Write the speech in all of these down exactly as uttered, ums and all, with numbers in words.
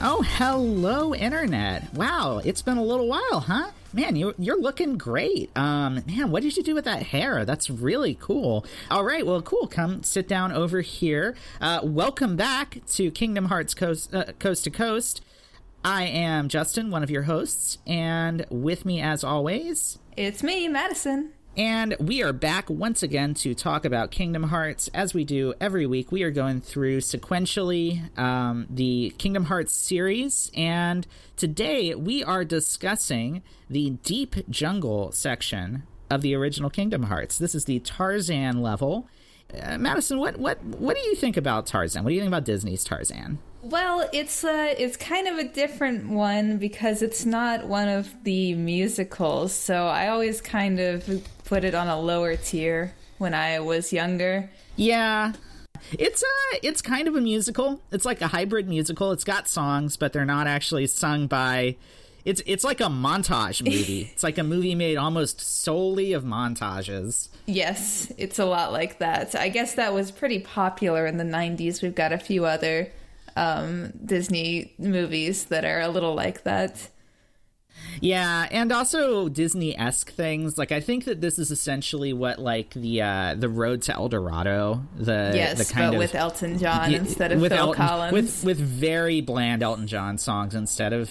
Oh, hello, Internet. Wow, it's been a little while, huh? Man, you, you're looking great. Um, man, what did you do with that hair? That's really cool. All right, well, cool. Come sit down over here. Uh, welcome back to Kingdom Hearts Coast, uh, Coast to Coast. I am Justin, one of your hosts, and with me, as always... It's me, Madison. And we are back once again to talk about Kingdom Hearts. As we do every week, we are going through sequentially um, the Kingdom Hearts series. And today we are discussing the Deep Jungle section of the original Kingdom Hearts. This is the Tarzan level. Uh, Madison, what, what, what do you think about Tarzan? What do you think about Disney's Tarzan? Well, it's uh, it's kind of a different one because it's not one of the musicals, so I always kind of put it on a lower tier when I was younger. Yeah, it's uh, it's kind of a musical. It's like a hybrid musical. It's got songs, but they're not actually sung by... It's, it's like a montage movie. It's like a movie made almost solely of montages. Yes, it's a lot like that. So I guess that was pretty popular in the nineties. We've got a few other... Um, Disney movies that are a little like that. Yeah, and also Disney-esque things. Like, I think that this is essentially what, like, the uh, the Road to El Dorado. The, yes, the kind but of, with Elton John yeah, instead of Phil Elton, Collins. With, with very bland Elton John songs instead of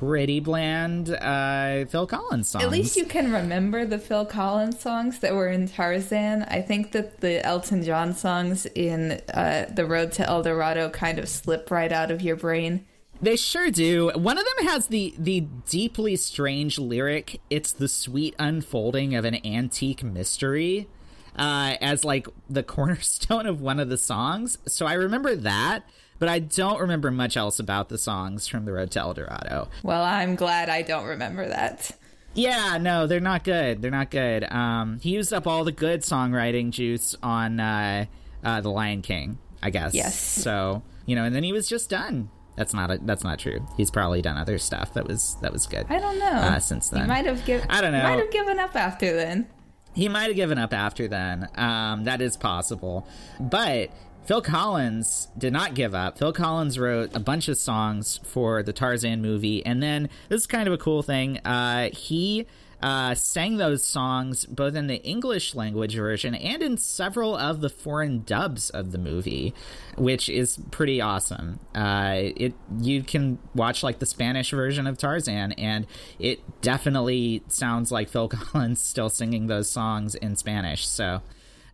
pretty bland uh, Phil Collins songs. At least you can remember the Phil Collins songs that were in Tarzan. I think that the Elton John songs in uh, The Road to El Dorado kind of slip right out of your brain. They sure do. One of them has the, the deeply strange lyric, "It's the sweet unfolding of an antique mystery," uh, as like the cornerstone of one of the songs. So I remember that. But I don't remember much else about the songs from The Road to El Dorado. Well, I'm glad I don't remember that. Yeah, no, they're not good. They're not good. Um, he used up all the good songwriting juice on uh, uh, The Lion King, I guess. Yes. So, you know, and then he was just done. That's not a, that's not true. He's probably done other stuff that was that was good. I don't know. Uh, since then, he might have given. I don't know. He might have given up after then. He might have given up after then. Um, that is possible, but. Phil Collins did not give up. Phil Collins wrote a bunch of songs for the Tarzan movie. And then, this is kind of a cool thing, uh, he uh, sang those songs both in the English language version and in several of the foreign dubs of the movie, which is pretty awesome. Uh, it you can watch like the Spanish version of Tarzan, and it definitely sounds like Phil Collins still singing those songs in Spanish. So,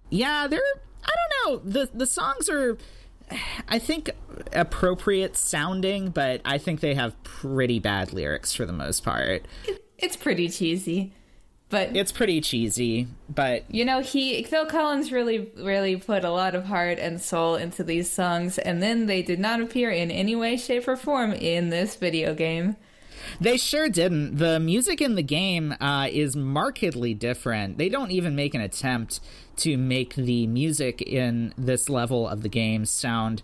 yeah, they're... I don't know. The the songs are, I think, appropriate sounding, but I think they have pretty bad lyrics for the most part. It, it's pretty cheesy, but it's pretty cheesy. But you know, he Phil Collins really, really put a lot of heart and soul into these songs, and then they did not appear in any way, shape, or form in this video game. They sure didn't. The music in the game uh, is markedly different. They don't even make an attempt to make the music in this level of the game sound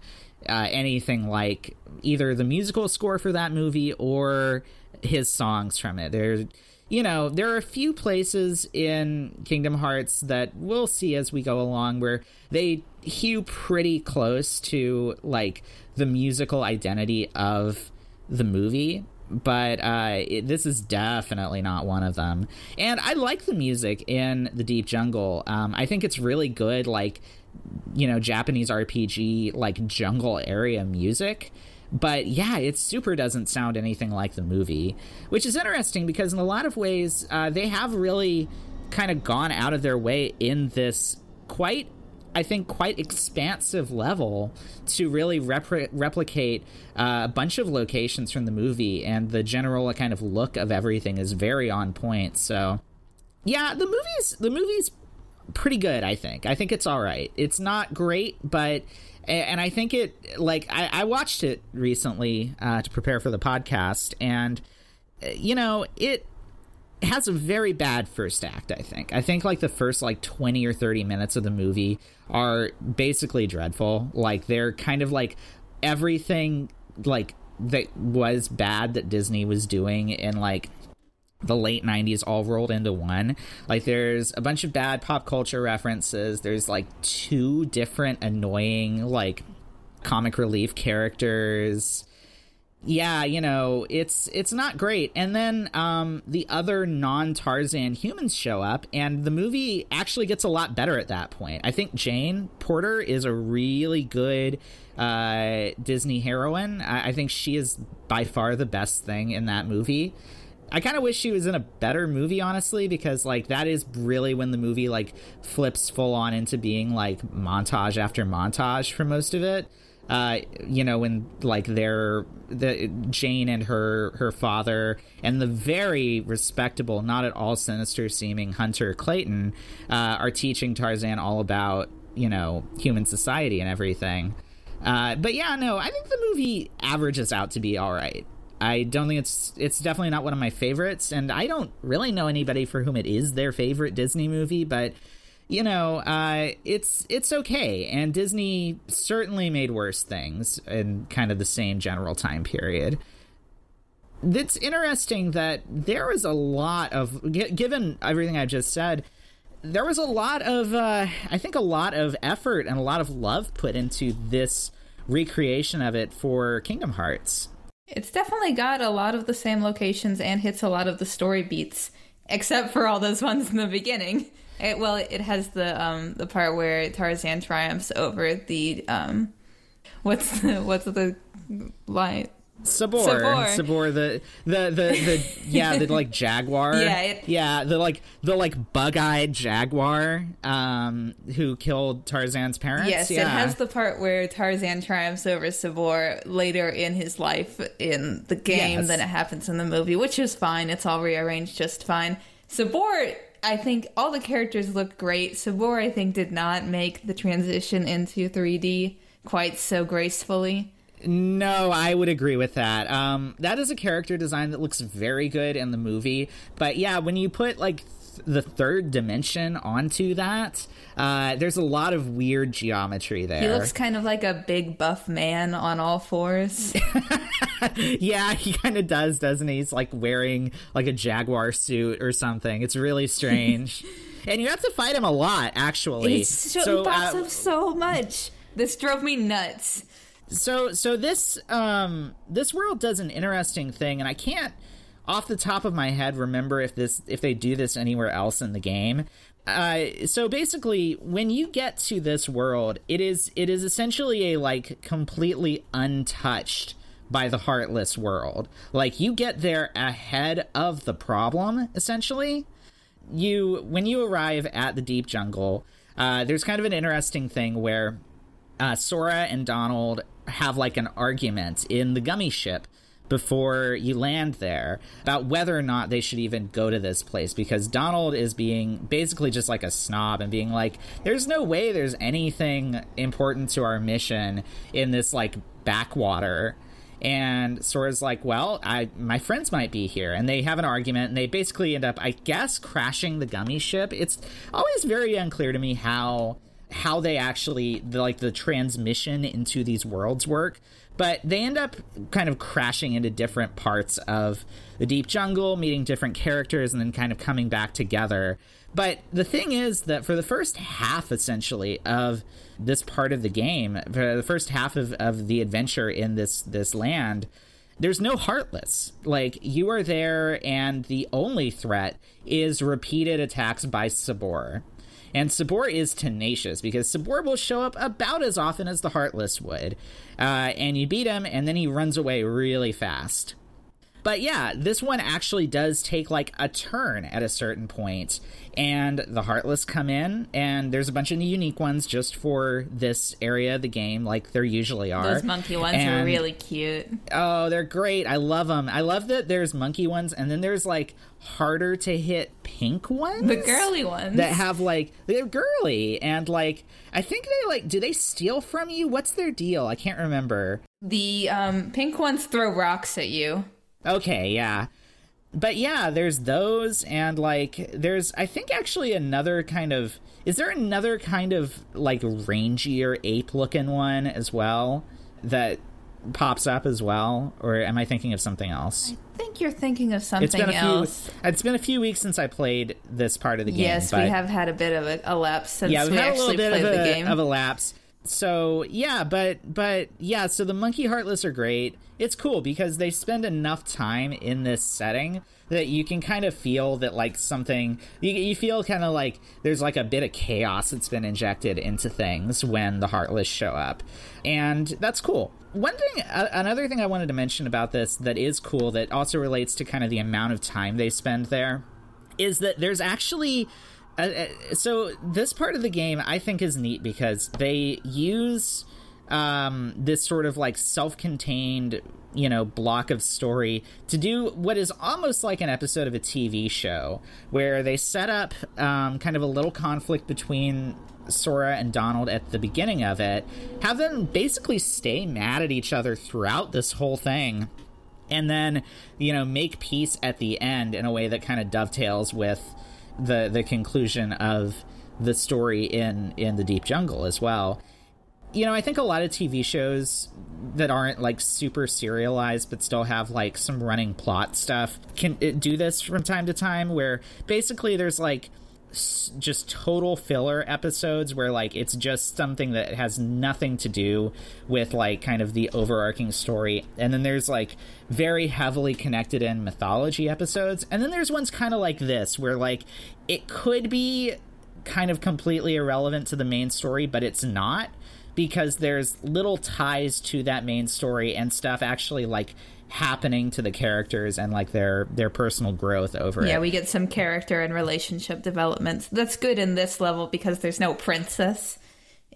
uh, anything like either the musical score for that movie or his songs from it. There's, you know, there are a few places in Kingdom Hearts that we'll see as we go along where they hew pretty close to, like, the musical identity of the movie. But uh, it, this is definitely not one of them. And I like the music in the Deep Jungle. Um, I think it's really good, like, you know, Japanese R P G, like, jungle area music. But, yeah, it super doesn't sound anything like the movie, which is interesting because in a lot of ways uh, they have really kind of gone out of their way in this quite... I think quite expansive level to really rep- replicate uh, a bunch of locations from the movie, and the general kind of look of everything is very on point. So, yeah, the movie's the movie's pretty good. I think I think it's all right. It's not great, but and I think it like I, I watched it recently uh, to prepare for the podcast, and you know it. has a very bad first act, I think. I think, like, the first, like, twenty or thirty minutes of the movie are basically dreadful. Like, they're kind of, like, everything, like, that was bad that Disney was doing in, like, the late nineties all rolled into one. Like, there's a bunch of bad pop culture references. There's, like, two different annoying, like, comic relief characters. yeah, you know, it's it's not great. And then um, the other non-Tarzan humans show up, and the movie actually gets a lot better at that point. I think Jane Porter is a really good uh, Disney heroine. I-, I think she is by far the best thing in that movie. I kind of wish she was in a better movie, honestly, because, like, that is really when the movie, like, flips full on into being, like, montage after montage for most of it. Uh, you know, when, like, they're the Jane and her her father and the very respectable, not at all sinister seeming hunter Clayton uh, are teaching Tarzan all about, you know, human society and everything. Uh, but yeah, no, I think the movie averages out to be all right. I don't think it's it's definitely not one of my favorites, and I don't really know anybody for whom it is their favorite Disney movie, but, you know, uh, it's it's okay, and Disney certainly made worse things in kind of the same general time period. It's interesting that there was a lot of, given everything I just said, there was a lot of, uh, I think a lot of effort and a lot of love put into this recreation of it for Kingdom Hearts. It's definitely got a lot of the same locations and hits a lot of the story beats, except for all those ones in the beginning. It, well, it has the um, the part where Tarzan triumphs over the um, what's the, what's the line? Sabor, Sabor, Sabor the the the, the yeah, the like jaguar, yeah, it, yeah, the like the like bug-eyed jaguar um, who killed Tarzan's parents. Yes, yeah. It has the part where Tarzan triumphs over Sabor later in his life in the game yes. than it happens in the movie, which is fine. It's all rearranged just fine. Sabor, I think all the characters look great. Sabor, I think, did not make the transition into three D quite so gracefully. No, I would agree with that. Um, that is a character design that looks very good in the movie. But yeah, when you put like th- the third dimension onto that, uh, there's a lot of weird geometry there. He looks kind of like a big buff man on all fours. Yeah, he kind of does, doesn't he? He's like wearing like a jaguar suit or something. It's really strange. And you have to fight him a lot, actually. He's so, so, he pops uh, up so much. This drove me nuts. So so this um, this world does an interesting thing, and I can't off the top of my head remember if this if they do this anywhere else in the game. Uh, so basically, when you get to this world, it is it is essentially a like completely untouched by the Heartless world. Like you get there ahead of the problem. Essentially, you when you arrive at the Deep Jungle, uh, there's kind of an interesting thing where uh, Sora and Donald have like an argument in the gummy ship before you land there about whether or not they should even go to this place, because Donald is being basically just like a snob and being like, there's no way there's anything important to our mission in this like backwater. And Sora's like, well, I my friends might be here, and they have an argument, and they basically end up, I guess, crashing the gummy ship. It's always very unclear to me how how they actually the, like the transmission into these worlds work, but they end up kind of crashing into different parts of the Deep Jungle, meeting different characters, and then kind of coming back together. But the thing is that for the first half, essentially, of this part of the game, for the first half of, of the adventure in this this land, there's no Heartless. Like, you are there, and the only threat is repeated attacks by Sabor. And Sabor is tenacious, because Sabor will show up about as often as the Heartless would. Uh, and you beat him, and then he runs away really fast. But yeah, this one actually does take, like, a turn at a certain point. And the Heartless come in, and there's a bunch of unique ones just for this area of the game, like there usually are. Those monkey ones and, are really cute. Oh, they're great. I love them. I love that there's monkey ones, and then there's, like, harder to hit pink ones, the girly ones that have like they're girly, and like I think they like do they steal from you? What's their deal? I can't remember. The um pink ones throw rocks at you. Okay, yeah, but yeah, there's those, and like there's I think actually another kind of is there another kind of like rangier ape looking one as well that pops up as well, or am I thinking of something else? I think you're thinking of something it's been a else. Few, it's been a few weeks since I played this part of the game. Yes, but we have had a bit of a, a lapse since yeah, we, we had actually a little bit played of a, the game. Of a lapse. So yeah, but but yeah, so the Monkey Heartless are great. It's cool because they spend enough time in this setting that you can kind of feel that like something you, you feel kind of like there's like a bit of chaos that's been injected into things when the Heartless show up, and that's cool. One thing, another thing I wanted to mention about this that is cool that also relates to kind of the amount of time they spend there is that there's actually. Uh, so this part of the game I think is neat because they use um, this sort of like self-contained, you know, block of story to do what is almost like an episode of a T V show where they set up um, kind of a little conflict between Sora and Donald at the beginning of it, have them basically stay mad at each other throughout this whole thing, and then, you know, make peace at the end in a way that kind of dovetails with the the conclusion of the story in in the Deep Jungle as well. You know, I think a lot of T V shows that aren't like super serialized but still have like some running plot stuff can do this from time to time, where basically there's like s- just total filler episodes where like it's just something that has nothing to do with like kind of the overarching story, and then there's like very heavily connected in mythology episodes, and then there's ones kind of like this where like it could be kind of completely irrelevant to the main story, but it's not, because there's little ties to that main story and stuff actually like happening to the characters and like their their personal growth over yeah, it. Yeah, we get some character and relationship developments. That's good in this level because there's no princess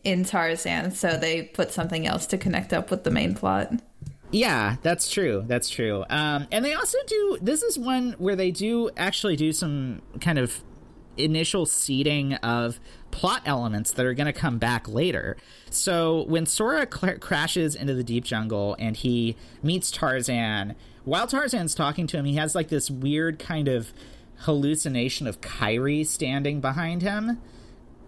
in Tarzan, so they put something else to connect up with the main plot. Yeah, that's true. That's true. Um, and they also do, this is one where they do actually do some kind of initial seeding of plot elements that are going to come back later. So when Sora cl- crashes into the Deep Jungle and he meets Tarzan, while Tarzan's talking to him, he has like this weird kind of hallucination of Kairi standing behind him.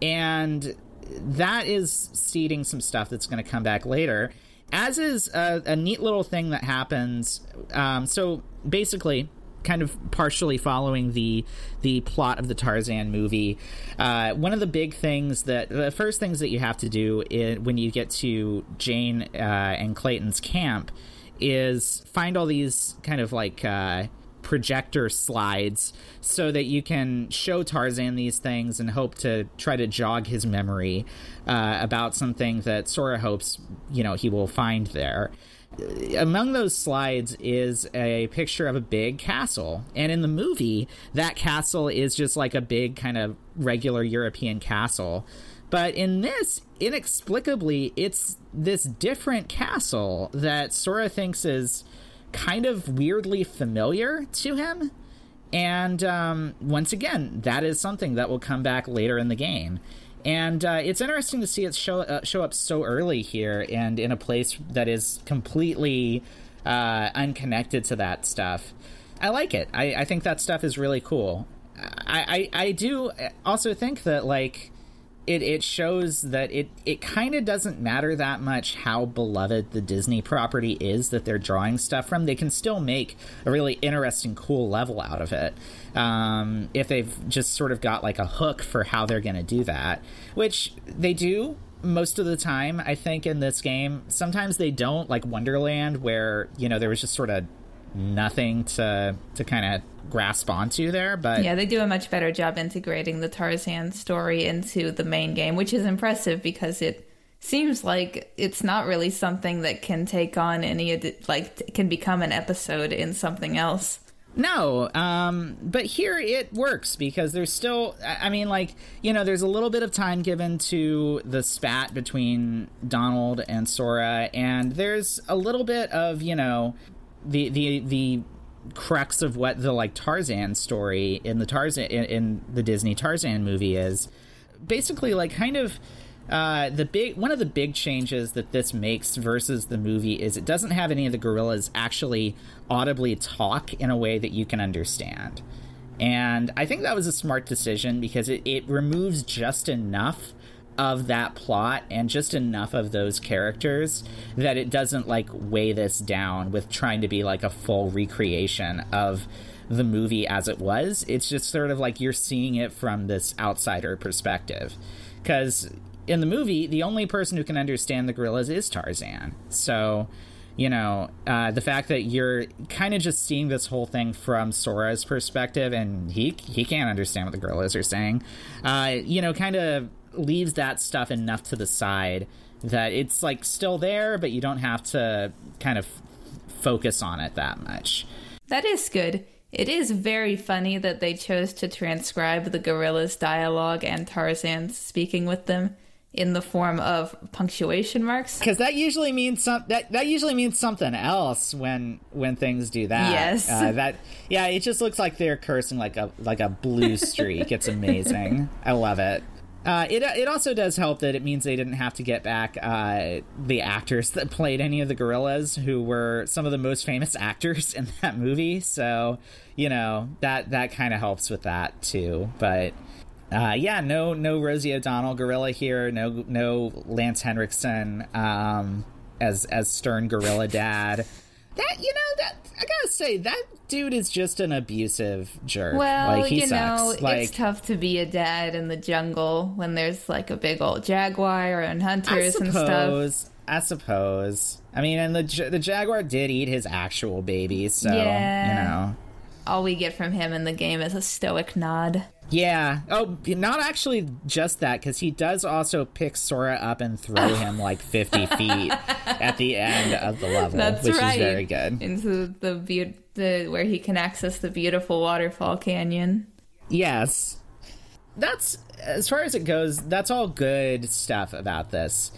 And that is seeding some stuff that's going to come back later. As is a, a neat little thing that happens. Um, so basically, kind of partially following the the plot of the Tarzan movie, uh, one of the big things that the first things that you have to do is, when you get to Jane uh, and Clayton's camp, is find all these kind of like uh, projector slides so that you can show Tarzan these things and hope to try to jog his memory uh, about something that Sora hopes, you know, he will find there. Among those slides is a picture of a big castle, and in the movie that castle is just like a big kind of regular European castle, but in this, inexplicably, it's this different castle that Sora thinks is kind of weirdly familiar to him. And um, once again, that is something that will come back later in the game. And uh, it's interesting to see it show, uh, show up so early here and in a place that is completely uh, unconnected to that stuff. I like it. I, I think that stuff is really cool. I, I, I do also think that, like, it, it shows that it, it kind of doesn't matter that much how beloved the Disney property is that they're drawing stuff from. They can still make a really interesting, cool level out of it um, if they've just sort of got like a hook for how they're going to do that, which they do most of the time, I think, in this game. Sometimes they don't, like Wonderland, where, you know, there was just sort of nothing to to kind of grasp onto there, but yeah, they do a much better job integrating the Tarzan story into the main game, which is impressive because it seems like it's not really something that can take on any, like, can become an episode in something else. No, um, but here it works because there's still, I mean, like, you know, there's a little bit of time given to the spat between Donald and Sora, and there's a little bit of, you know, The, the the crux of what the like Tarzan story in the Tarzan in, in the Disney Tarzan movie is basically, like, kind of uh, the big one of the big changes that this makes versus the movie is it doesn't have any of the gorillas actually audibly talk in a way that you can understand. And I think that was a smart decision because it, it removes just enough of that plot and just enough of those characters that it doesn't like weigh this down with trying to be like a full recreation of the movie as it was. It's just sort of like you're seeing it from this outsider perspective, because in the movie, the only person who can understand the gorillas is Tarzan. So, you know, uh, the fact that you're kind of just seeing this whole thing from Sora's perspective, and he he can't understand what the gorillas are saying, uh, you know, kind of leaves that stuff enough to the side that it's, like, still there, but you don't have to kind of focus on it that much. That is good. It is very funny that they chose to transcribe the gorilla's dialogue and Tarzan speaking with them in the form of punctuation marks. Because that usually means some, that, that usually means something else when when things do that. Yes. Uh, that yeah, it just looks like they're cursing like a like a blue streak. It's amazing. I love it. Uh, it it also does help that it means they didn't have to get back uh, the actors that played any of the gorillas, who were some of the most famous actors in that movie. So, you know, that that kind of helps with that too. But uh, yeah, no no Rosie O'Donnell gorilla here. No no Lance Henriksen um, as as stern gorilla dad. That, you know, that I gotta say, that dude is just an abusive jerk. Well, like, he you sucks. know, like, it's tough to be a dad in the jungle when there's, like, a big old jaguar and hunters suppose, and stuff. I suppose. I mean, and the the jaguar did eat his actual baby, so, yeah. you know. All we get from him in the game is a stoic nod. Yeah. Oh, not actually just that, because he does also pick Sora up and throw him like fifty feet at the end of the level. That's which right. is very good. Into the, be- the where he can access the beautiful waterfall canyon. Yes. That's, as far as it goes, that's all good stuff about this.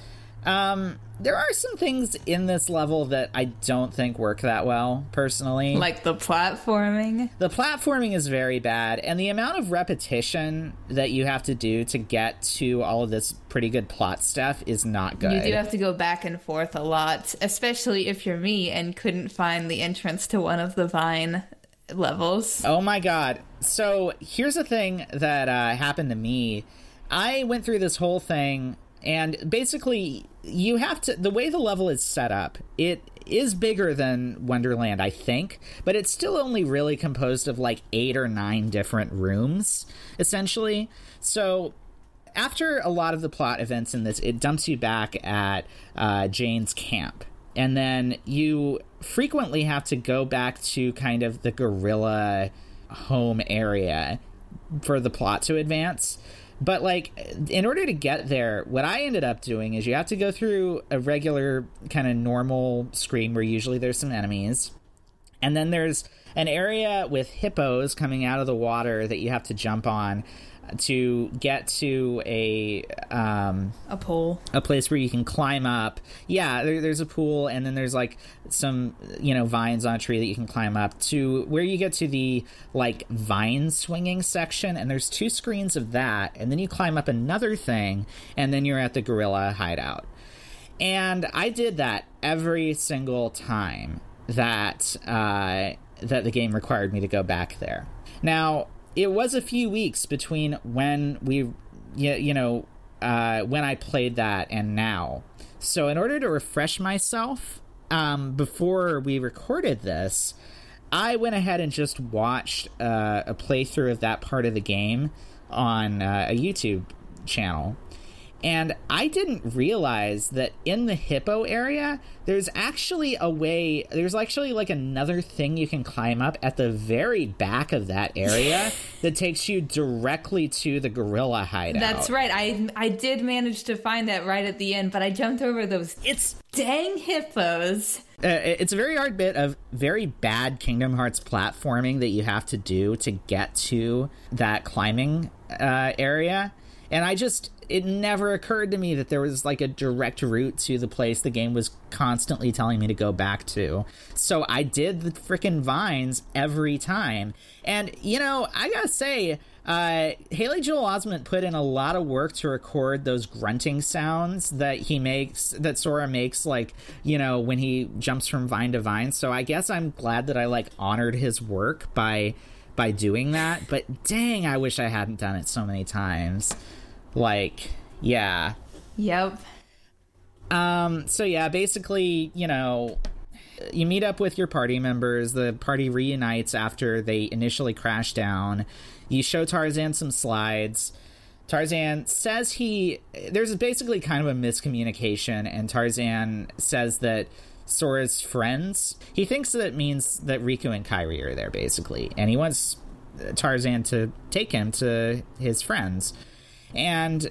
Um, there are some things in this level that I don't think work that well, personally. Like the platforming? The platforming is very bad, and the amount of repetition that you have to do to get to all of this pretty good plot stuff is not good. You do have to go back and forth a lot, especially if you're me and couldn't find the entrance to one of the vine levels. Oh my god. So, here's the thing that uh, happened to me. I went through this whole thing... And basically, you have to, the way the level is set up, it is bigger than Wonderland, I think, but it's still only really composed of like eight or nine different rooms, essentially. So after a lot of the plot events in this, it dumps you back at uh, Jane's camp. And then you frequently have to go back to kind of the gorilla home area for the plot to advance. But, like, in order to get there, what I ended up doing is you have to go through a regular kind of normal screen where usually there's some enemies. And then there's an area with hippos coming out of the water that you have to jump on to get to a... Um, a pool. A place where you can climb up. Yeah, there, there's a pool, and then there's, like, some, you know, vines on a tree that you can climb up to where you get to the, like, vine swinging section, and there's two screens of that, and then you climb up another thing, and then you're at the gorilla hideout. And I did that every single time that, uh, that the game required me to go back there. Now... It was a few weeks between when we, you know, uh, when I played that and now. So in order to refresh myself, um, before we recorded this, I went ahead and just watched uh, a playthrough of that part of the game on uh, a YouTube channel. And I didn't realize that in the hippo area, there's actually a way, there's actually like another thing you can climb up at the very back of that area that takes you directly to the gorilla hideout. That's right. I I did manage to find that right at the end, but I jumped over those it's dang hippos. Uh, it's a very hard bit of very bad Kingdom Hearts platforming that you have to do to get to that climbing uh, area. And I just... It never occurred to me that there was, like, a direct route to the place the game was constantly telling me to go back to. So I did the frickin' vines every time. And, you know, I gotta say, uh, Haley Joel Osment put in a lot of work to record those grunting sounds that he makes, that Sora makes, like, you know, when he jumps from vine to vine. So I guess I'm glad that I, like, honored his work by, by doing that. But dang, I wish I hadn't done it so many times. Like, yeah. Yep. Um, so, yeah, basically, you know, you meet up with your party members. The party reunites after they initially crash down. You show Tarzan some slides. Tarzan says he... There's basically kind of a miscommunication, and Tarzan says that Sora's friends... He thinks that it means that Riku and Kairi are there, basically. And he wants Tarzan to take him to his friends. And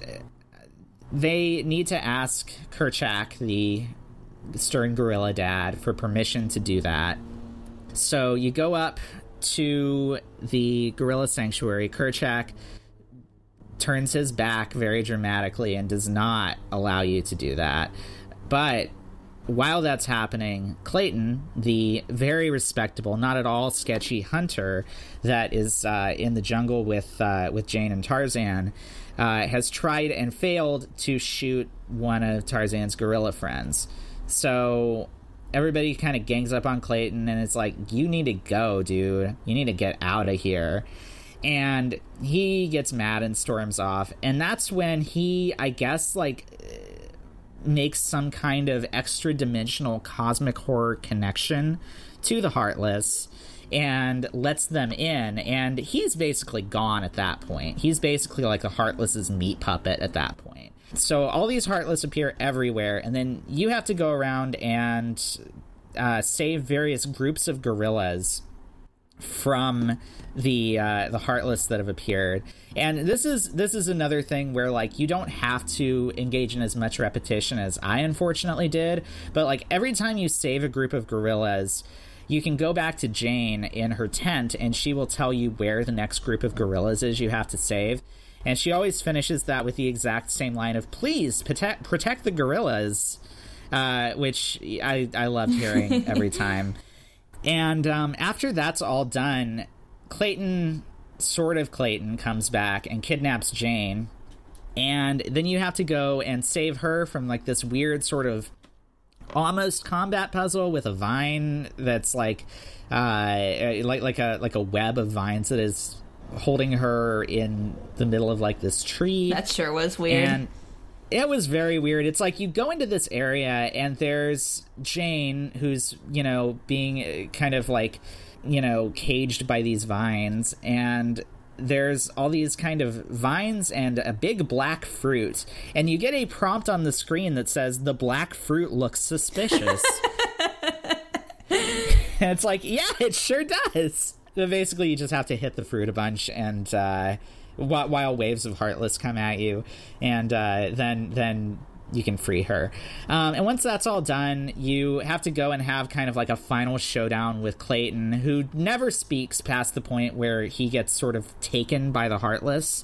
they need to ask Kerchak, the stern gorilla dad, for permission to do that. So you go up to the gorilla sanctuary. Kerchak turns his back very dramatically and does not allow you to do that. But while that's happening, Clayton, the very respectable, not at all sketchy hunter that is uh, in the jungle with uh, with Jane and Tarzan, uh, has tried and failed to shoot one of Tarzan's gorilla friends. So everybody kind of gangs up on Clayton, and it's like, you need to go, dude. You need to get out of here. And he gets mad and storms off. And that's when he, I guess, like, makes some kind of extra-dimensional cosmic horror connection to the Heartless and lets them in. And he's basically gone at that point. He's basically like the Heartless's meat puppet at that point. So all these Heartless appear everywhere, and then you have to go around and uh, save various groups of gorillas from the uh, the Heartless that have appeared. And this is this is another thing where, like, you don't have to engage in as much repetition as I unfortunately did, but, like, every time you save a group of gorillas, you can go back to Jane in her tent, and she will tell you where the next group of gorillas is you have to save. And she always finishes that with the exact same line of, please, protect, protect the gorillas, uh, which I, I loved hearing every time. And um, after that's all done, Clayton, sort of Clayton, comes back and kidnaps Jane. And then you have to go and save her from, like, this weird sort of almost combat puzzle with a vine that's like, uh, like, like a, like a web of vines that is holding her in the middle of, like, this tree. That sure was weird. And it was very weird. It's like you go into this area and there's Jane, who's, you know, being kind of, like, you know, caged by these vines, and there's all these kind of vines and a big black fruit, and you get a prompt on the screen that says the black fruit looks suspicious. And it's like, yeah, it sure does. Basically, you just have to hit the fruit a bunch, and uh, while waves of Heartless come at you, and uh, then then you can free her. Um, and once that's all done, you have to go and have kind of like a final showdown with Clayton, who never speaks past the point where he gets sort of taken by the Heartless.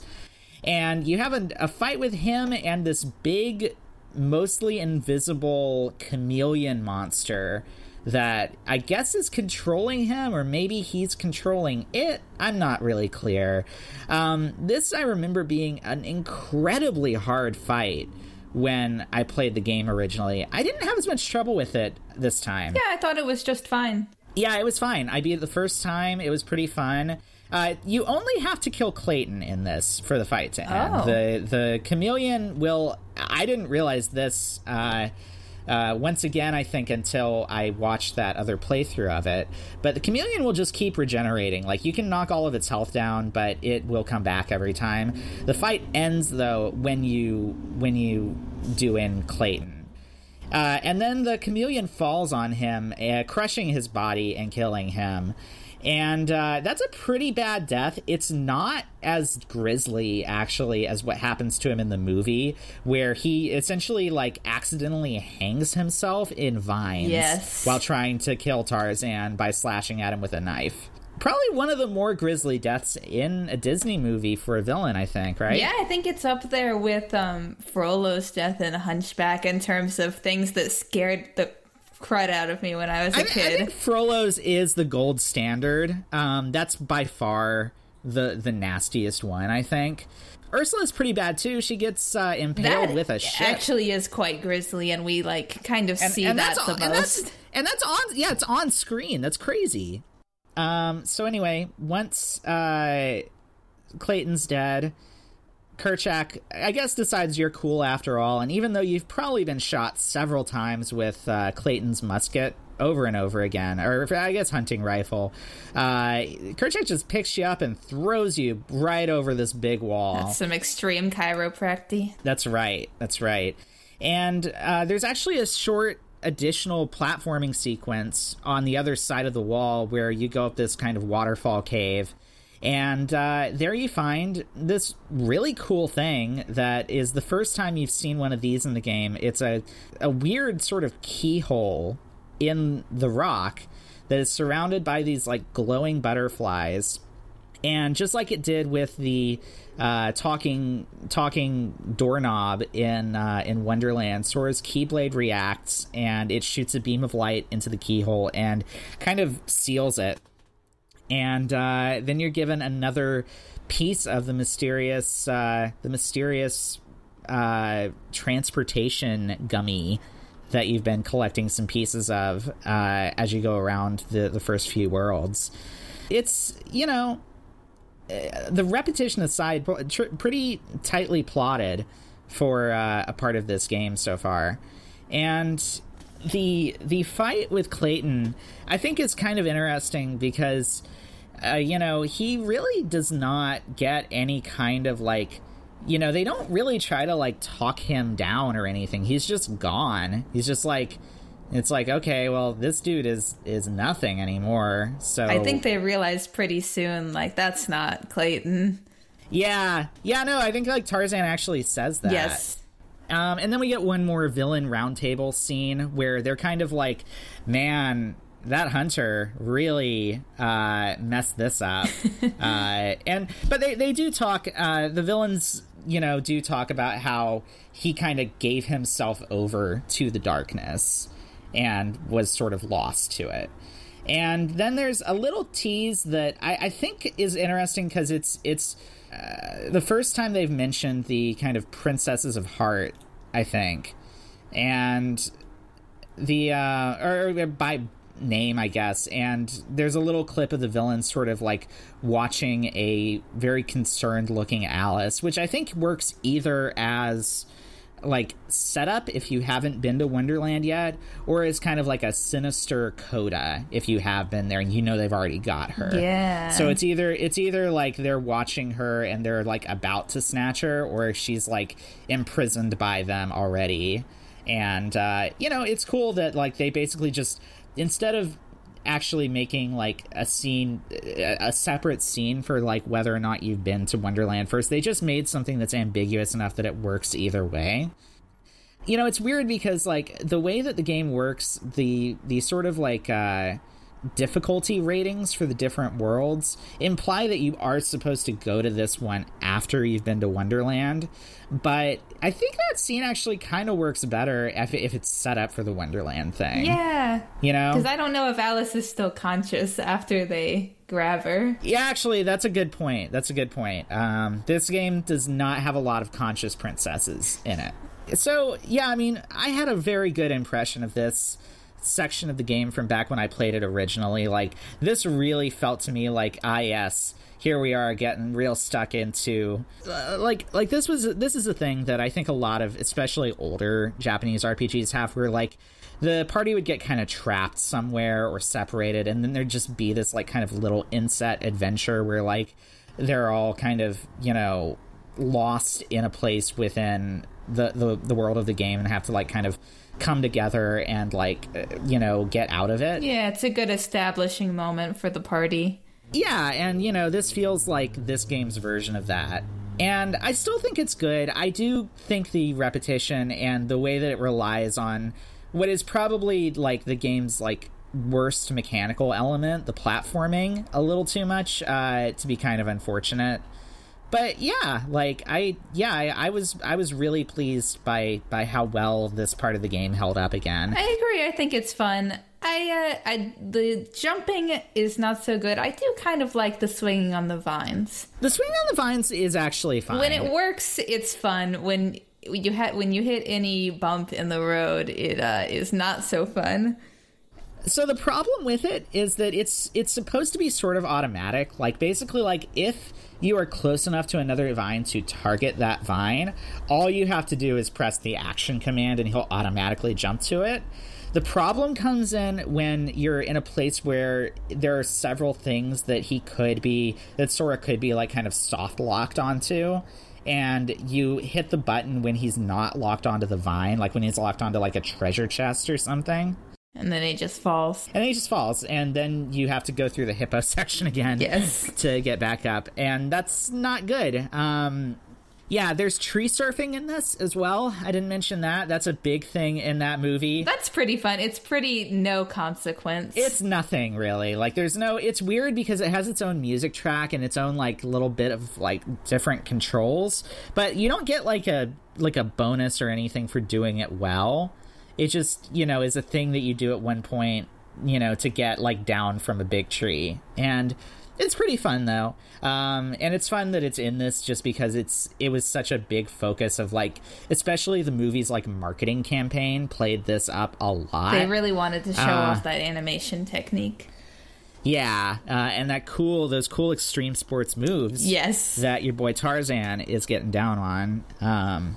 And you have a, a fight with him and this big, mostly invisible chameleon monster that I guess is controlling him, or maybe he's controlling it. I'm not really clear. Um, this, I remember being an incredibly hard fight when I played the game originally. I didn't have as much trouble with it this time. Yeah, I thought it was just fine. Yeah, it was fine. I beat it the first time. It was pretty fun. Uh, you only have to kill Clayton in this for the fight to end. Oh. The, the chameleon will... I didn't realize this... Uh, Uh, once again, I think, until I watched that other playthrough of it. But the chameleon will just keep regenerating. Like, you can knock all of its health down, but it will come back every time. The fight ends, though, when you when you do in Clayton. Uh, and then the chameleon falls on him, uh, crushing his body and killing him. And uh, that's a pretty bad death. It's not as grisly, actually, as what happens to him in the movie, where he essentially, like, accidentally hangs himself in vines. Yes. While trying to kill Tarzan by slashing at him with a knife. Probably one of the more grisly deaths in a Disney movie for a villain, I think, right? Yeah, I think it's up there with um, Frollo's death in Hunchback in terms of things that scared the cried out of me when I was a I, kid. I think Frollo's is the gold standard. Um, that's by far the the nastiest one, I think. Ursula's pretty bad, too. She gets uh, impaled that with a ship. That actually is quite grisly, and we, like, kind of and, see and that the on, most. And that's, and that's on... Yeah, it's on screen. That's crazy. Um, so anyway, once uh, Clayton's dead, Kerchak, I guess, decides you're cool after all, and even though you've probably been shot several times with uh, Clayton's musket over and over again, or I guess hunting rifle, uh, Kerchak just picks you up and throws you right over this big wall. That's some extreme chiropractic. That's right. That's right. And uh, there's actually a short additional platforming sequence on the other side of the wall where you go up this kind of waterfall cave. And uh, there you find this really cool thing that is the first time you've seen one of these in the game. It's a, a weird sort of keyhole in the rock that is surrounded by these, like, glowing butterflies. And just like it did with the uh, talking talking doorknob in uh, in Wonderland, Sora's Keyblade reacts, and it shoots a beam of light into the keyhole and kind of seals it. And uh, then you're given another piece of the mysterious uh, the mysterious uh, transportation gummy that you've been collecting some pieces of uh, as you go around the, the first few worlds. It's, you know, the repetition aside, tr- pretty tightly plotted for uh, a part of this game so far. And the the fight with Clayton, I think, is kind of interesting because, uh, you know, he really does not get any kind of, like, you know, they don't really try to, like, talk him down or anything. He's just gone. He's just like, it's like, okay, well, this dude is, is nothing anymore. So I think they realized pretty soon, like, that's not Clayton. Yeah. Yeah, no, I think, like, Tarzan actually says that. Yes. Um, and then we get one more villain roundtable scene where they're kind of like, man, that hunter really uh, messed this up. uh, and but they, they do talk, uh, the villains, you know, do talk about how he kind of gave himself over to the darkness and was sort of lost to it. And then there's a little tease that I, I think is interesting because it's it's... Uh, the first time they've mentioned the kind of princesses of heart, I think, and the uh, or by name, I guess. And there's a little clip of the villain sort of like watching a very concerned looking Alice, which I think works either as like setup if you haven't been to Wonderland yet, or is kind of like a sinister coda if you have been there and you know they've already got her. Yeah. So it's either it's either like they're watching her and they're like about to snatch her, or she's like imprisoned by them already. And uh, you know, it's cool that like they basically just, instead of actually making like a scene, a separate scene for like whether or not you've been to Wonderland first, they just made something that's ambiguous enough that it works either way. You know, it's weird because like the way that the game works, the the sort of like uh difficulty ratings for the different worlds imply that you are supposed to go to this one after you've been to Wonderland, but I think that scene actually kind of works better if, if it's set up for the Wonderland thing. Yeah, you know, because I don't know if Alice is still conscious after they grab her. Yeah, actually, that's a good point. That's a good point. Um, this game does not have a lot of conscious princesses in it. So yeah, I mean, I had a very good impression of this section of the game from back when I played it originally. Like, this really felt to me like, ah, yes, here we are getting real stuck into uh, like like this was this is a thing that I think a lot of especially older Japanese R P Gs have, where like the party would get kind of trapped somewhere or separated, and then there'd just be this like kind of little inset adventure where like they're all kind of, you know, lost in a place within the the, the world of the game and have to like kind of come together and like, you know, get out of it. Yeah, it's a good establishing moment for the party. Yeah, and you know, this feels like this game's version of that. And I still think it's good. I do think the repetition and the way that it relies on what is probably like the game's like worst mechanical element, the platforming, a little too much, uh, to be kind of unfortunate. But yeah, like I, yeah, I, I was, I was really pleased by by how well this part of the game held up again. I agree. I think it's fun. I, uh, I, the jumping is not so good. I do kind of like the swinging on the vines. The swinging on the vines is actually fun. When it works, it's fun. When you ha- when you hit any bump in the road, it uh, is not so fun. So the problem with it is that it's it's supposed to be sort of automatic. Like, basically, like, if you are close enough to another vine to target that vine, all you have to do is press the action command and he'll automatically jump to it. The problem comes in when you're in a place where there are several things that he could be, that Sora could be, like, kind of soft locked onto. And you hit the button when he's not locked onto the vine, like when he's locked onto, like, a treasure chest or something. And then he just falls. And then he just falls. And then you have to go through the hippo section again. Yes. To get back up. And that's not good. Um, yeah, there's tree surfing in this as well. I didn't mention that. That's a big thing in that movie. That's pretty fun. It's pretty no consequence. It's nothing, really. Like, there's no... It's weird because it has its own music track and its own, like, little bit of, like, different controls. But you don't get, like, a like a bonus or anything for doing it well. It just, you know, is a thing that you do at one point, you know, to get, like, down from a big tree. And it's pretty fun, though. Um, and it's fun that it's in this just because it's it was such a big focus of, like, especially the movie's, like, marketing campaign played this up a lot. They really wanted to show uh, off that animation technique. Yeah. Uh, and that cool, those cool extreme sports moves. Yes. That your boy Tarzan is getting down on. Um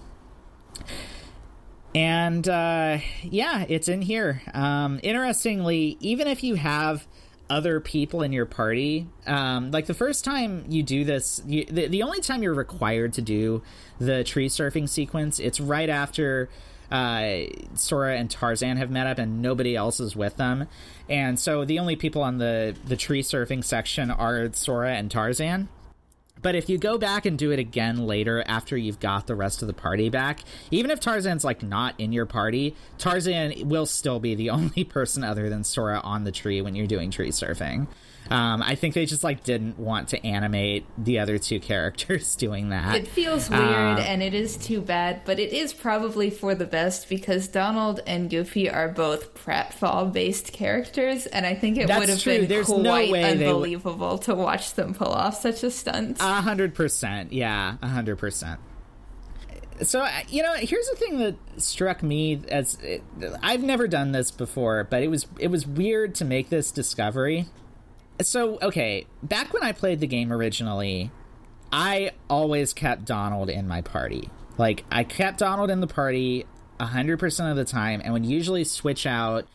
And, uh, yeah, it's in here. Um, interestingly, even if you have other people in your party, um, like, the first time you do this, you, the, the only time you're required to do the tree surfing sequence, it's right after uh, Sora and Tarzan have met up and nobody else is with them. And so the only people on the, the tree surfing section are Sora and Tarzan. But if you go back and do it again later after you've got the rest of the party back, even if Tarzan's, like, not in your party, Tarzan will still be the only person other than Sora on the tree when you're doing tree surfing. Um, I think they just, like, didn't want to animate the other two characters doing that. It feels weird, uh, and it is too bad, but it is probably for the best because Donald and Goofy are both pratfall-based characters, and I think it would have been There's quite no unbelievable w- to watch them pull off such a stunt. A hundred percent, yeah, a hundred percent. So, you know, here's the thing that struck me as... It, I've never done this before, but it was it was weird to make this discovery. So, okay, back when I played the game originally, I always kept Donald in my party. Like, I kept Donald in the party one hundred percent of the time and would usually switch out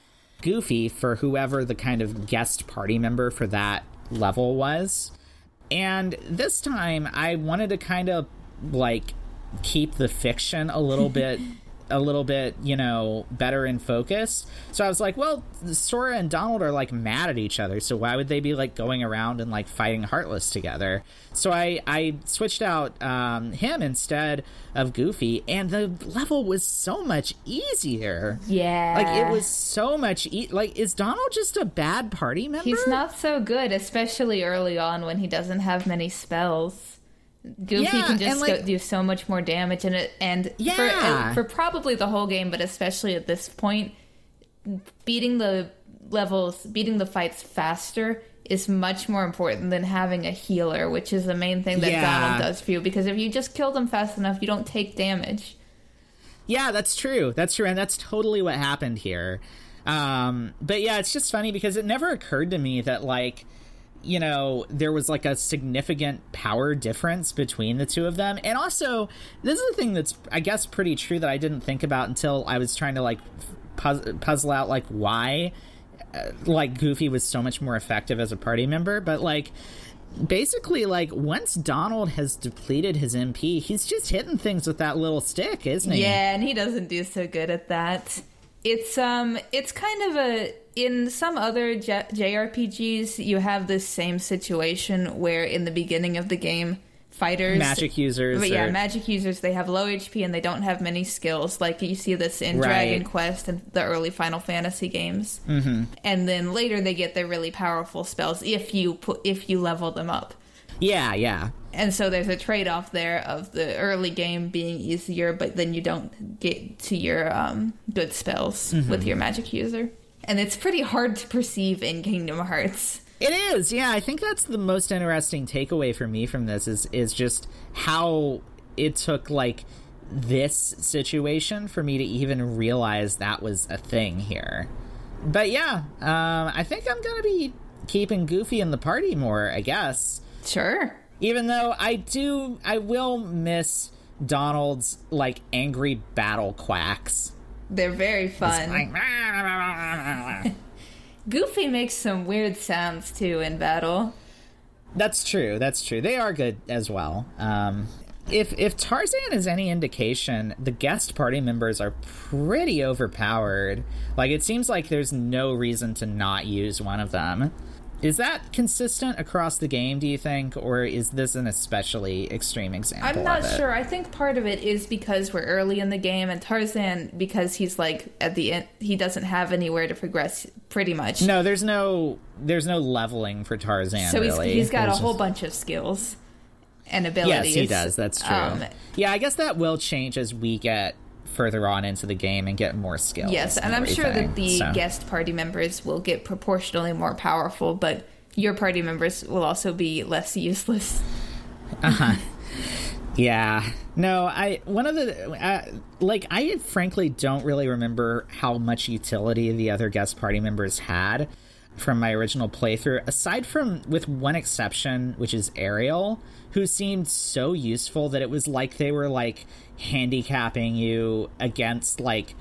Goofy for whoever the kind of guest party member for that level was. And this time, I wanted to kind of, like, keep the fiction a little bit... a little bit, you know, better in focus. So I was like, well, Sora and Donald are, like, mad at each other, so why would they be, like, going around and, like, fighting Heartless together? So I, I switched out um, him instead of Goofy, and the level was so much easier. Yeah. Like, it was so much... E- like, is Donald just a bad party member? He's not so good, especially early on when he doesn't have many spells. Goofy yeah, can just like, go, do so much more damage in it, and yeah. for and for probably the whole game, but especially at this point, beating the levels, beating the fights faster is much more important than having a healer, which is the main thing that yeah. Donald does for you. Because if you just kill them fast enough, you don't take damage. Yeah, that's true. That's true, and that's totally what happened here. Um, but yeah, it's just funny because it never occurred to me that like. You know, there was, like, a significant power difference between the two of them. And also, this is the thing that's, I guess, pretty true that I didn't think about until I was trying to, like, puz- puzzle out, like, why, uh, like, Goofy was so much more effective as a party member. But, like, basically, like, once Donald has depleted his M P, he's just hitting things with that little stick, isn't he? Yeah, and he doesn't do so good at that. It's um, it's kind of a... In some other J- JRPGs, you have this same situation where in the beginning of the game, fighters... Magic users. But yeah, or... magic users, they have low H P and they don't have many skills. Like, you see this in right. Dragon Quest and the early Final Fantasy games. Mm-hmm. And then later they get their really powerful spells if you pu- if you level them up. Yeah, yeah. And so there's a trade-off there of the early game being easier, but then you don't get to your um, good spells mm-hmm. with your magic user. And it's pretty hard to perceive in Kingdom Hearts. It is, yeah. I think that's the most interesting takeaway for me from this is is just how it took, like, this situation for me to even realize that was a thing here. But yeah, um, I think I'm gonna be keeping Goofy in the party more, I guess. Sure. Even though I do, I will miss Donald's, like, angry battle quacks. They're very fun. Like, Goofy makes some weird sounds, too, in battle. That's true, that's true. They are good as well. Um, if if Tarzan is any indication, the guest party members are pretty overpowered. Like, it seems like there's no reason to not use one of them. Is that consistent across the game, do you think? Or is this an especially extreme example of it? I'm not sure. I think part of it is because we're early in the game, and Tarzan, because he's, like, at the end, he doesn't have anywhere to progress, pretty much. No, there's no there's no leveling for Tarzan, so really. So he's, he's got there's a just... whole bunch of skills and abilities. Yes, he does. That's true. Um, yeah, I guess that will change as we get further on into the game and get more skills. Yes, and, and I'm sure that the so. guest party members will get proportionally more powerful, but your party members will also be less useless. Uh-huh. Yeah. No, I... One of the... Uh, like, I frankly don't really remember how much utility the other guest party members had from my original playthrough, aside from with one exception, which is Ariel, who seemed so useful that it was like they were, like, handicapping you against, like,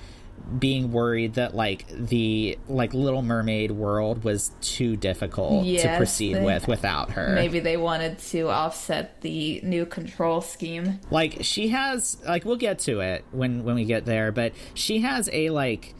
being worried that, like, the, like, Little Mermaid world was too difficult yes, to proceed they, with without her. Maybe they wanted to offset the new control scheme. Like, she has, like, we'll get to it when, when we get there, but she has a, like,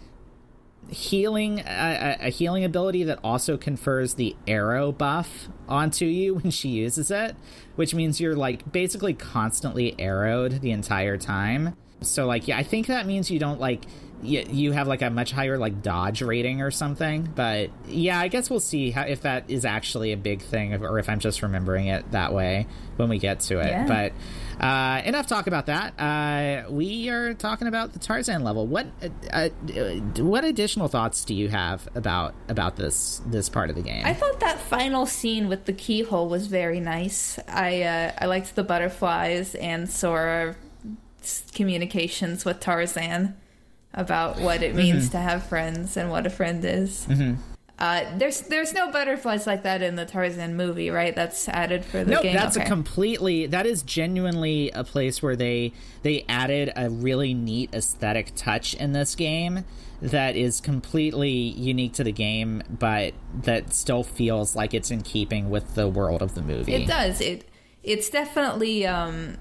healing a, a healing ability that also confers the arrow buff onto you when she uses it, which means you're, like, basically constantly arrowed the entire time. So, like, yeah, I think that means you don't, like, you, you have, like, a much higher, like, dodge rating or something. But yeah, I guess we'll see how, if that is actually a big thing, or if I'm just remembering it that way when we get to it. Yeah. But Uh, enough talk about that. Uh, we are talking about the Tarzan level. What uh, uh, what additional thoughts do you have about about this this part of the game? I thought that final scene with the keyhole was very nice. I uh, I liked the butterflies and Sora's communications with Tarzan about what it means mm-hmm. to have friends and what a friend is. Mm-hmm. Uh, there's there's no butterflies like that in the Tarzan movie, right? That's added for the no, game. No, that's okay. a completely... That is genuinely a place where they they added a really neat aesthetic touch in this game that is completely unique to the game, but that still feels like it's in keeping with the world of the movie. It does. It It's definitely um,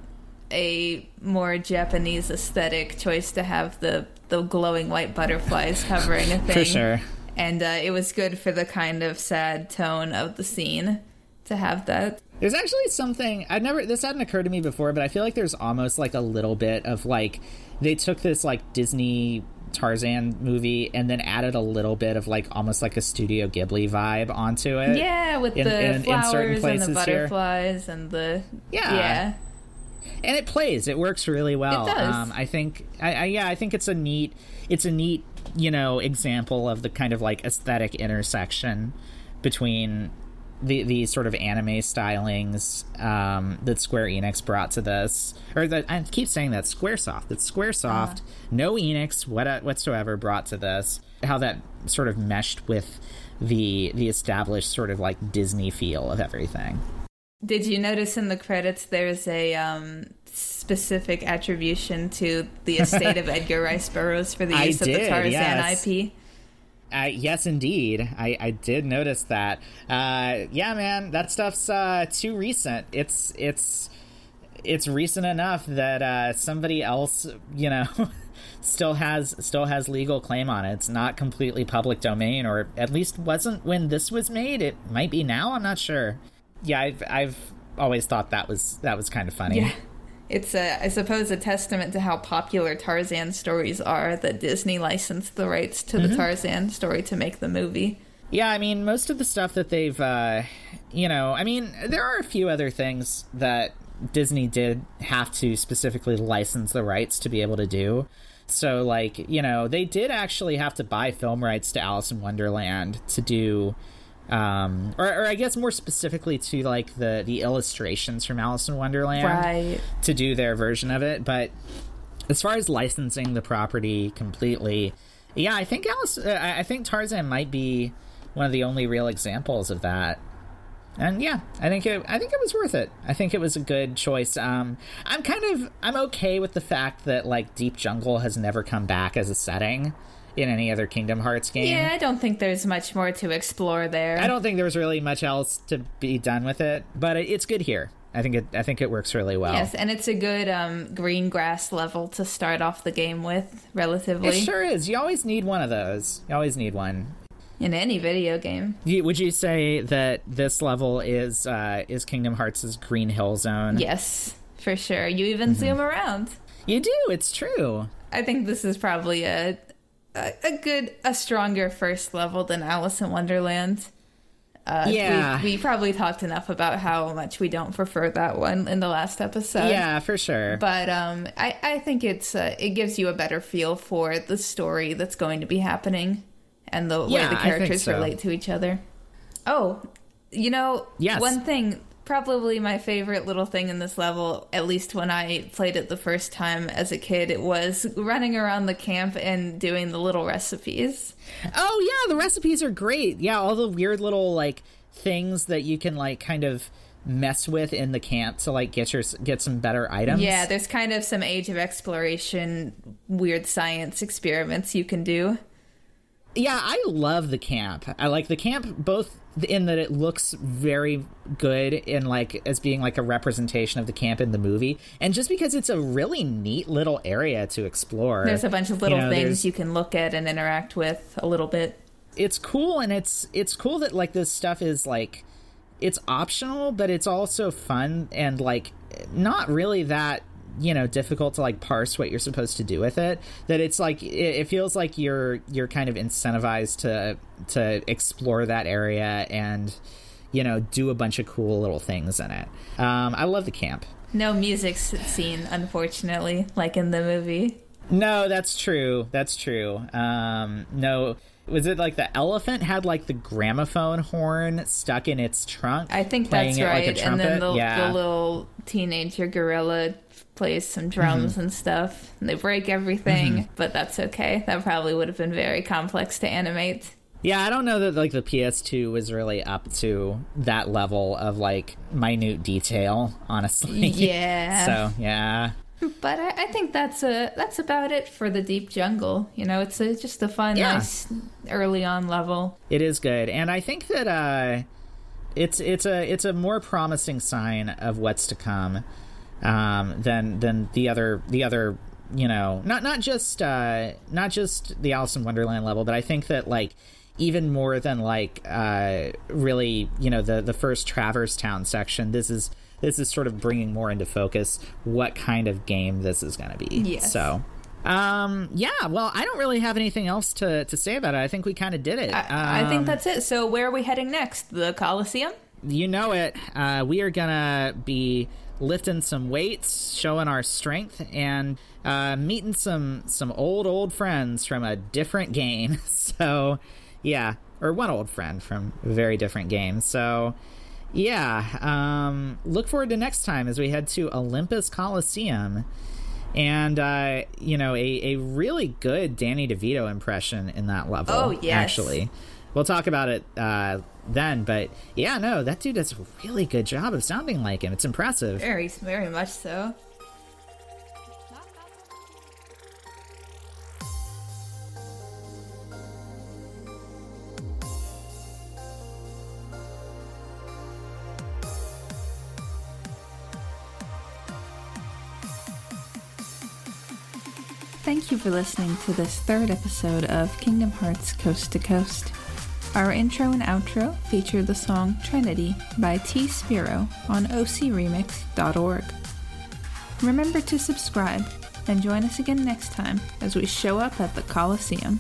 a more Japanese aesthetic choice to have the, the glowing white butterflies covering a thing. For sure. And uh, it was good for the kind of sad tone of the scene to have that. There's actually something I've never... This hadn't occurred to me before, but I feel like there's almost, like, a little bit of, like... They took this, like, Disney Tarzan movie and then added a little bit of, like, almost like a Studio Ghibli vibe onto it. Yeah, with in, the in, flowers in and the butterflies here. and the... Yeah. Yeah. And it plays. It works really well. It does. Um, I think... I, I, yeah, I think it's a neat... It's a neat... you know, example of the kind of, like, aesthetic intersection between the the sort of anime stylings um, that Square Enix brought to this. Or that, I keep saying that, Squaresoft. That Squaresoft, uh. no Enix what, whatsoever brought to this. How that sort of meshed with the the established sort of, like, Disney feel of everything. Did you notice in the credits there's a um, specific attribution to the estate of Edgar Rice Burroughs for the use I of did, the Tarzan yes. I P? Uh, yes, indeed. I, I did notice that. Uh, yeah, man, that stuff's uh, too recent. It's it's it's recent enough that uh, somebody else, you know, still has still has legal claim on it. It's not completely public domain, or at least wasn't when this was made. It might be now. I'm not sure. Yeah, I've I've always thought that was that was kind of funny. Yeah, it's a I suppose a testament to how popular Tarzan stories are that Disney licensed the rights to mm-hmm. the Tarzan story to make the movie. Yeah, I mean, most of the stuff that they've, uh, you know, I mean, there are a few other things that Disney did have to specifically license the rights to be able to do. So, like, you know, they did actually have to buy film rights to Alice in Wonderland to do. Um, or, or I guess more specifically to, like, the, the illustrations from Alice in Wonderland right. to do their version of it. But as far as licensing the property completely, Yeah, I think Alice. Uh, I think Tarzan might be one of the only real examples of that. And yeah, I think it, I think it was worth it. I think it was a good choice. Um, I'm kind of I'm okay with the fact that like Deep Jungle has never come back as a setting in any other Kingdom Hearts game. Yeah, I don't think there's much more to explore there. I don't think there's really much else to be done with it, but it, it's good here. I think it I think it works really well. Yes, and it's a good um, green grass level to start off the game with, relatively. It sure is. You always need one of those. You always need one. In any video game. Would you say that this level is uh, is Kingdom Hearts' Green Hill Zone? Yes, for sure. You even mm-hmm. zoom around. You do, it's true. I think this is probably a a good, a stronger first level than Alice in Wonderland. Uh, yeah. We, we probably talked enough about how much we don't prefer that one in the last episode. Yeah, for sure. But um, I, I think it's uh, it gives you a better feel for the story that's going to be happening and the yeah, way the characters so. relate to each other. Oh, you know, yes. one thing, probably my favorite little thing in this level, at least when I played it the first time as a kid, it was running around the camp and doing the little recipes. Oh yeah, the recipes are great. Yeah, all the weird little like things that you can like kind of mess with in the camp to like get your get some better items. Yeah, there's kind of some Age of Exploration weird science experiments you can do. Yeah, I love the camp. I like the camp both in that it looks very good in like as being like a representation of the camp in the movie, and just because it's a really neat little area to explore. There's a bunch of little you know, things you can look at and interact with a little bit. It's cool, and it's it's cool that like this stuff is like it's optional, but it's also fun and like not really that you know difficult to like parse what you're supposed to do with it, that it's like it, it feels like you're you're kind of incentivized to to explore that area and you know do a bunch of cool little things in it. um I love the camp. No music scene, unfortunately, like in the movie. No, that's true, that's true. Um no, was it like the elephant had like the gramophone horn stuck in its trunk? I think that's right. Like and then the, yeah. the little teenager gorilla plays some drums mm-hmm. and stuff, and they break everything, mm-hmm. but that's okay. That probably would have been very complex to animate. Yeah, I don't know that like the P S two was really up to that level of like minute detail, honestly. Yeah. So yeah. But I, I think that's a that's about it for the Deep Jungle. You know, it's a, just a fun, yeah. nice early on level. It is good, and I think that uh, it's it's a it's a more promising sign of what's to come. Um, than than the other the other you know not not just uh, not just the Alice in Wonderland level, but I think that like even more than like uh, really you know the the first Traverse Town section, this is this is sort of bringing more into focus what kind of game this is going to be. Yes. So um, yeah, well, I don't really have anything else to to say about it. I think we kind of did it. I, um, I think that's it. So where are we heading next? The Coliseum? You know it. Uh, we are gonna be lifting some weights, showing our strength, and uh, meeting some some old, old friends from a different game. So, yeah. Or one old friend from a very different game. So, yeah. Um, look forward to next time as we head to Olympus Coliseum. And, uh, you know, a, a really good Danny DeVito impression in that level. Oh, yes. Actually. We'll talk about it uh then, but yeah, no, that dude does a really good job of sounding like him. It's impressive. Very, very much so. Thank you for listening to this third episode of Kingdom Hearts Coast to Coast. Our intro and outro feature the song Trinity by T. Spiro on O C remix dot org. Remember to subscribe and join us again next time as we show up at the Coliseum.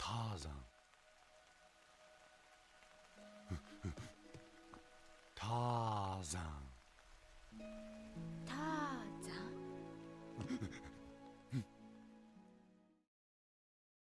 Tarzan.